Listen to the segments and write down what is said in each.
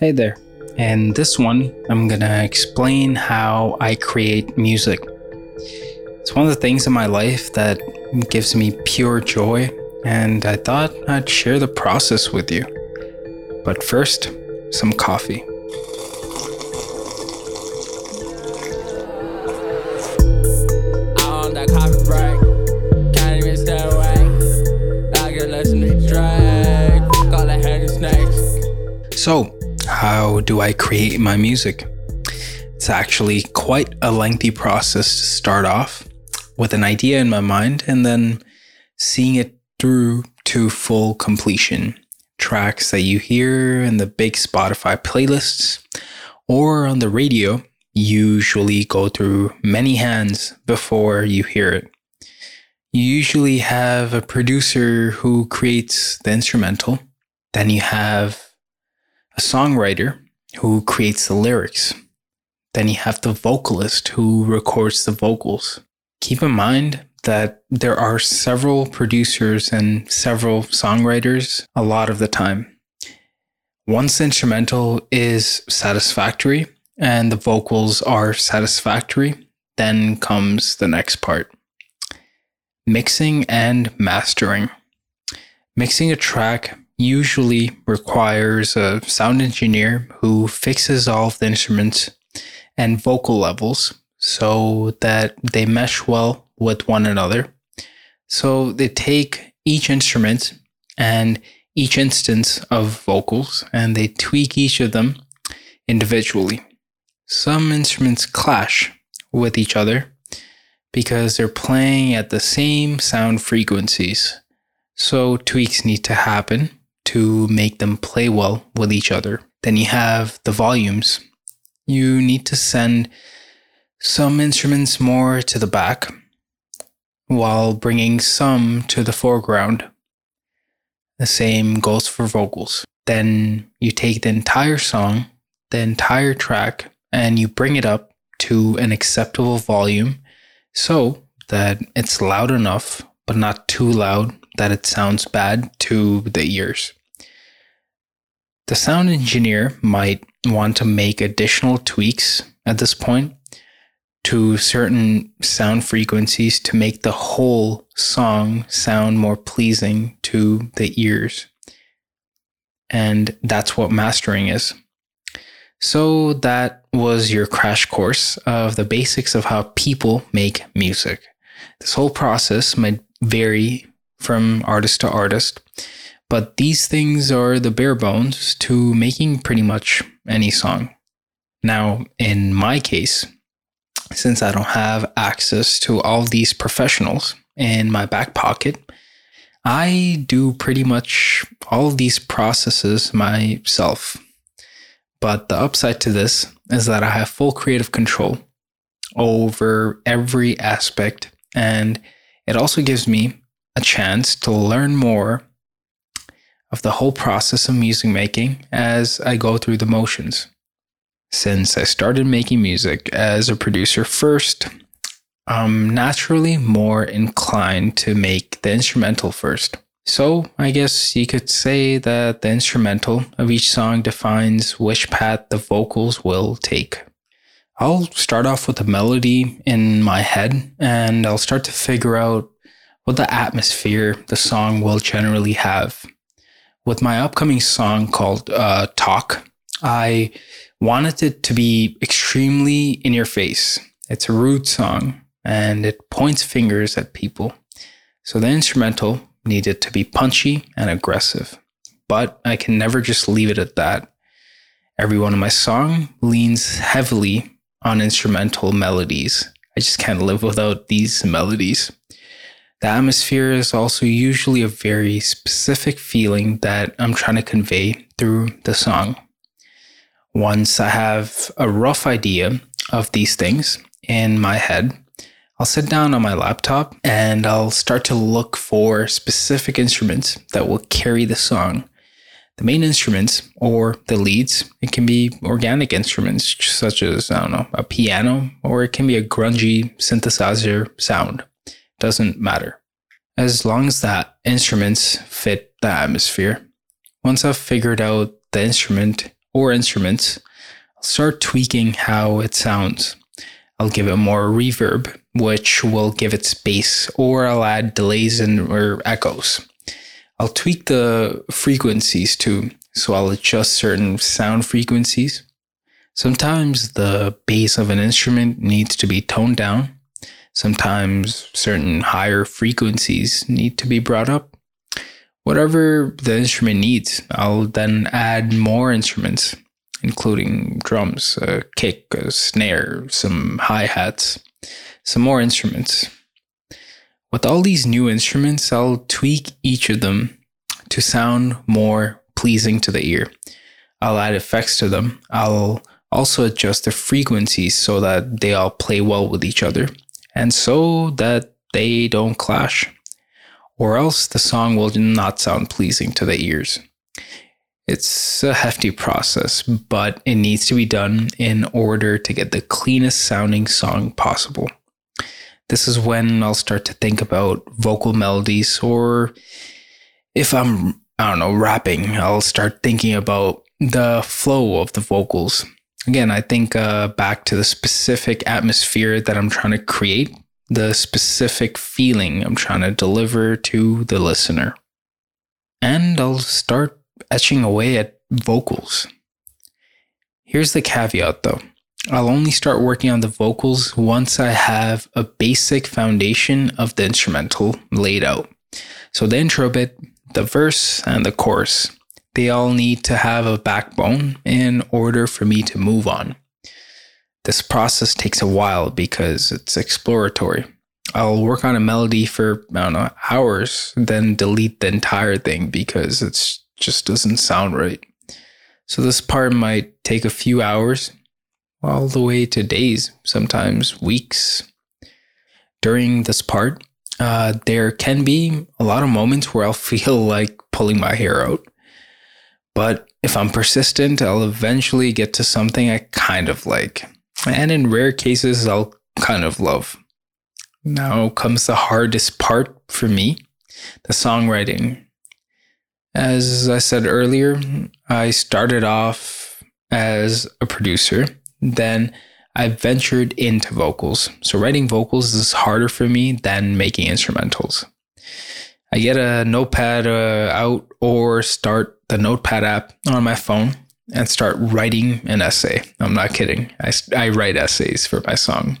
Hey there. In this one, I'm gonna explain how I create music. It's one of the things in my life that gives me pure joy, and I thought I'd share the process with you. But first, some coffee. So, how do I create my music? It's actually quite a lengthy process to start off with an idea in my mind and then seeing it through to full completion. Tracks that you hear in the big Spotify playlists or on the radio usually go through many hands before you hear it. You usually have a producer who creates the instrumental, then you have a songwriter who creates the lyrics. Then you have the vocalist who records the vocals. Keep in mind that there are several producers and several songwriters a lot of the time. Once the instrumental is satisfactory and the vocals are satisfactory, then comes the next part. Mixing and mastering. Mixing a track usually requires a sound engineer who fixes all of the instruments and vocal levels so that they mesh well with one another. So they take each instrument and each instance of vocals and they tweak each of them individually. Some instruments clash with each other because they're playing at the same sound frequencies. So tweaks need to happen to make them play well with each other. Then you have the volumes. You need to send some instruments more to the back while bringing some to the foreground. The same goes for vocals. Then you take the entire song, the entire track, and you bring it up to an acceptable volume so that it's loud enough but not too loud that it sounds bad to the ears. The sound engineer might want to make additional tweaks at this point to certain sound frequencies to make the whole song sound more pleasing to the ears. And that's what mastering is. So that was your crash course of the basics of how people make music. This whole process might vary from artist to artist, but these things are the bare bones to making pretty much any song. Now, in my case, since I don't have access to all these professionals in my back pocket, I do pretty much all of these processes myself. But the upside to this is that I have full creative control over every aspect, and it also gives me a chance to learn more of the whole process of music making as I go through the motions. Since I started making music as a producer first, I'm naturally more inclined to make the instrumental first. So I guess you could say that the instrumental of each song defines which path the vocals will take. I'll start off with a melody in my head and I'll start to figure out what the atmosphere the song will generally have. With my upcoming song called Talk, I wanted it to be extremely in your face. It's a rude song and it points fingers at people. So the instrumental needed to be punchy and aggressive, but I can never just leave it at that. Every one of my songs leans heavily on instrumental melodies. I just can't live without these melodies. The atmosphere is also usually a very specific feeling that I'm trying to convey through the song. Once I have a rough idea of these things in my head, I'll sit down on my laptop and I'll start to look for specific instruments that will carry the song. The main instruments or the leads, it can be organic instruments such as, a piano, or it can be a grungy synthesizer sound. Doesn't matter. As long as the instruments fit the atmosphere. Once I've figured out the instrument or instruments, I'll start tweaking how it sounds. I'll give it more reverb, which will give it space, or I'll add delays and or echoes. I'll tweak the frequencies too, so I'll adjust certain sound frequencies. Sometimes the bass of an instrument needs to be toned down. Sometimes certain higher frequencies need to be brought up. Whatever the instrument needs, I'll then add more instruments, including drums, a kick, a snare, some hi-hats, some more instruments. With all these new instruments, I'll tweak each of them to sound more pleasing to the ear. I'll add effects to them. I'll also adjust the frequencies so that they all play well with each other, and so that they don't clash, or else the song will not sound pleasing to the ears. It's a hefty process, but it needs to be done in order to get the cleanest sounding song possible. This is when I'll start to think about vocal melodies, or if I'm, rapping, I'll start thinking about the flow of the vocals. Again, I think back to the specific atmosphere that I'm trying to create, the specific feeling I'm trying to deliver to the listener. And I'll start etching away at vocals. Here's the caveat though. I'll only start working on the vocals once I have a basic foundation of the instrumental laid out. So the intro bit, the verse, and the chorus, they all need to have a backbone in order for me to move on. This process takes a while because it's exploratory. I'll work on a melody for, hours, then delete the entire thing because it just doesn't sound right. So this part might take a few hours, all the way to days, sometimes weeks. During this part, there can be a lot of moments where I'll feel like pulling my hair out. But if I'm persistent, I'll eventually get to something I kind of like. And in rare cases, I'll kind of love. Now comes the hardest part for me, the songwriting. As I said earlier, I started off as a producer. Then I ventured into vocals. So writing vocals is harder for me than making instrumentals. I get a notepad out or start the notepad app on my phone and start writing an essay. I'm not kidding. I write essays for my song.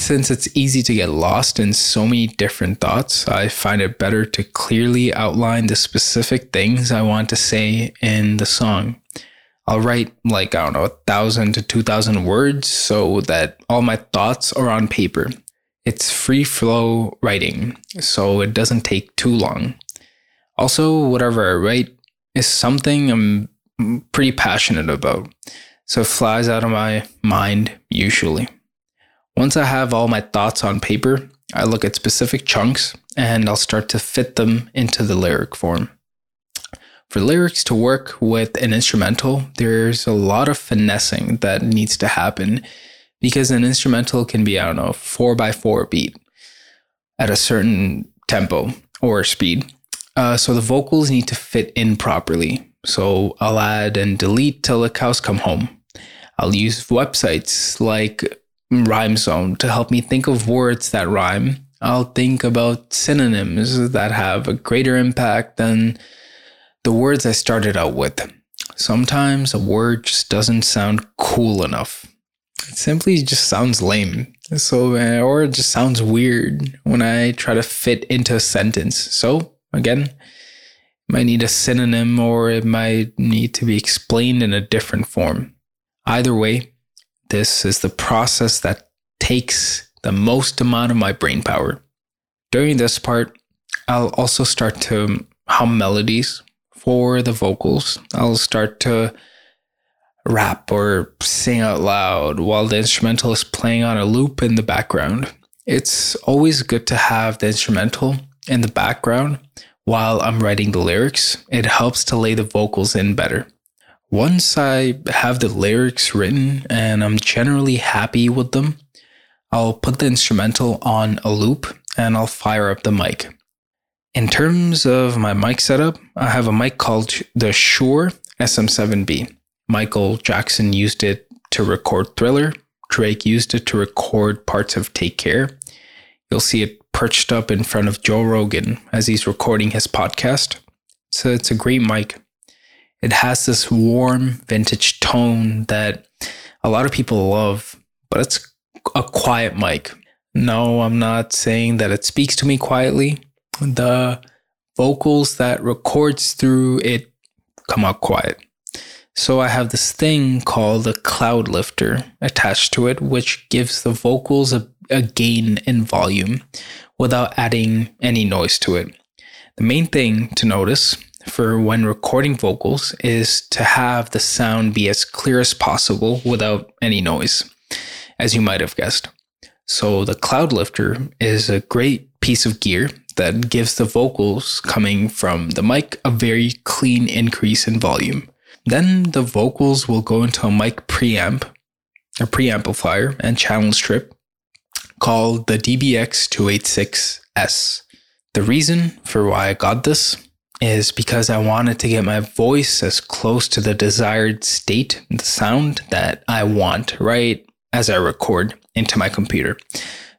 Since it's easy to get lost in so many different thoughts, I find it better to clearly outline the specific things I want to say in the song. I'll write 1,000 to 2,000 words so that all my thoughts are on paper. It's free flow writing, so it doesn't take too long. Also, whatever I write is something I'm pretty passionate about, so it flies out of my mind usually. Once I have all my thoughts on paper, I look at specific chunks and I'll start to fit them into the lyric form. For lyrics to work with an instrumental, there's a lot of finessing that needs to happen because an instrumental can be, 4x4 beat at a certain tempo or speed. So the vocals need to fit in properly. So I'll add and delete till the cows come home. I'll use websites like RhymeZone to help me think of words that rhyme. I'll think about synonyms that have a greater impact than the words I started out with. Sometimes a word just doesn't sound cool enough. It simply just sounds lame. Or it just sounds weird when I try to fit into a sentence. So again, it might need a synonym or it might need to be explained in a different form. Either way, this is the process that takes the most amount of my brain power. During this part, I'll also start to hum melodies. For the vocals, I'll start to rap or sing out loud while the instrumental is playing on a loop in the background. It's always good to have the instrumental in the background while I'm writing the lyrics. It helps to lay the vocals in better. Once I have the lyrics written and I'm generally happy with them, I'll put the instrumental on a loop and I'll fire up the mic. In terms of my mic setup, I have a mic called the Shure SM7B. Michael Jackson used it to record Thriller. Drake used it to record parts of Take Care. You'll see it perched up in front of Joe Rogan as he's recording his podcast. So it's a great mic. It has this warm vintage tone that a lot of people love, but it's a quiet mic. No, I'm not saying that it speaks to me quietly. The vocals that records through it come out quiet. So I have this thing called a cloud lifter attached to it, which gives the vocals a gain in volume without adding any noise to it. The main thing to notice for when recording vocals is to have the sound be as clear as possible without any noise, as you might have guessed. So the cloud lifter is a great piece of gear that gives the vocals coming from the mic a very clean increase in volume. Then the vocals will go into a mic preamp, a preamplifier and channel strip called the DBX286S. The reason for why I got this is because I wanted to get my voice as close to the desired state, the sound that I want, right as I record into my computer.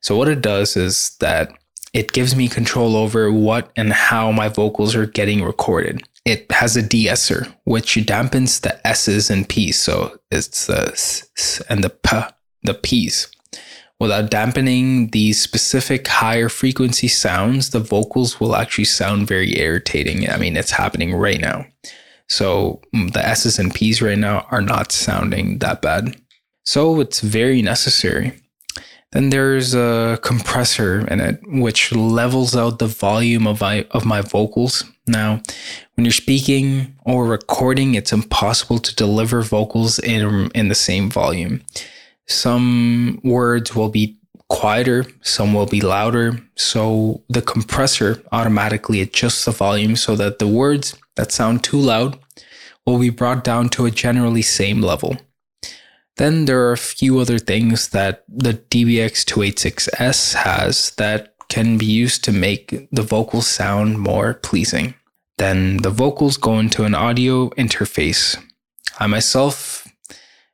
So what it does is that it gives me control over what and how my vocals are getting recorded. It has a de-esser, which dampens the S's and P's. So it's the S and the P, the P's. Without dampening these specific higher frequency sounds, the vocals will actually sound very irritating. I mean, it's happening right now. So the S's and P's right now are not sounding that bad. So it's very necessary. Then there's a compressor in it, which levels out the volume of my vocals. Now, when you're speaking or recording, it's impossible to deliver vocals in the same volume. Some words will be quieter, some will be louder. So the compressor automatically adjusts the volume so that the words that sound too loud will be brought down to a generally same level. Then there are a few other things that the DBX286S has that can be used to make the vocals sound more pleasing. Then the vocals go into an audio interface. I myself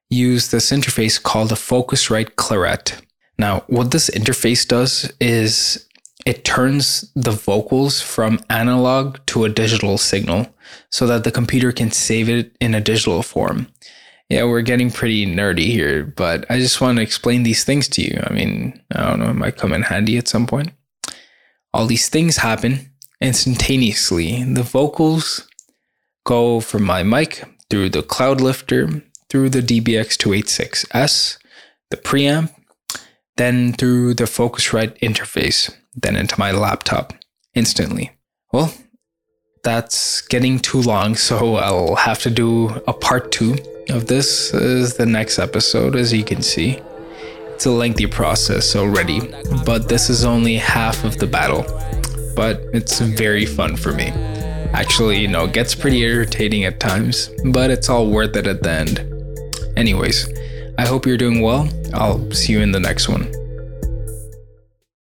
use this interface called a Focusrite Clarett. Now, what this interface does is it turns the vocals from analog to a digital signal so that the computer can save it in a digital form. Yeah, we're getting pretty nerdy here, but I just want to explain these things to you. I mean, I don't know, it might come in handy at some point. All these things happen instantaneously. The vocals go from my mic through the cloud lifter, through the DBX286S, the preamp, then through the Focusrite interface, then into my laptop instantly. Well, that's getting too long, so I'll have to do a part 2 of this is the next episode, as you can see. It's a lengthy process already, but this is only half of the battle. But it's very fun for me. Actually, you know, it gets pretty irritating at times, but it's all worth it at the end. Anyways, I hope you're doing well. I'll see you in the next one.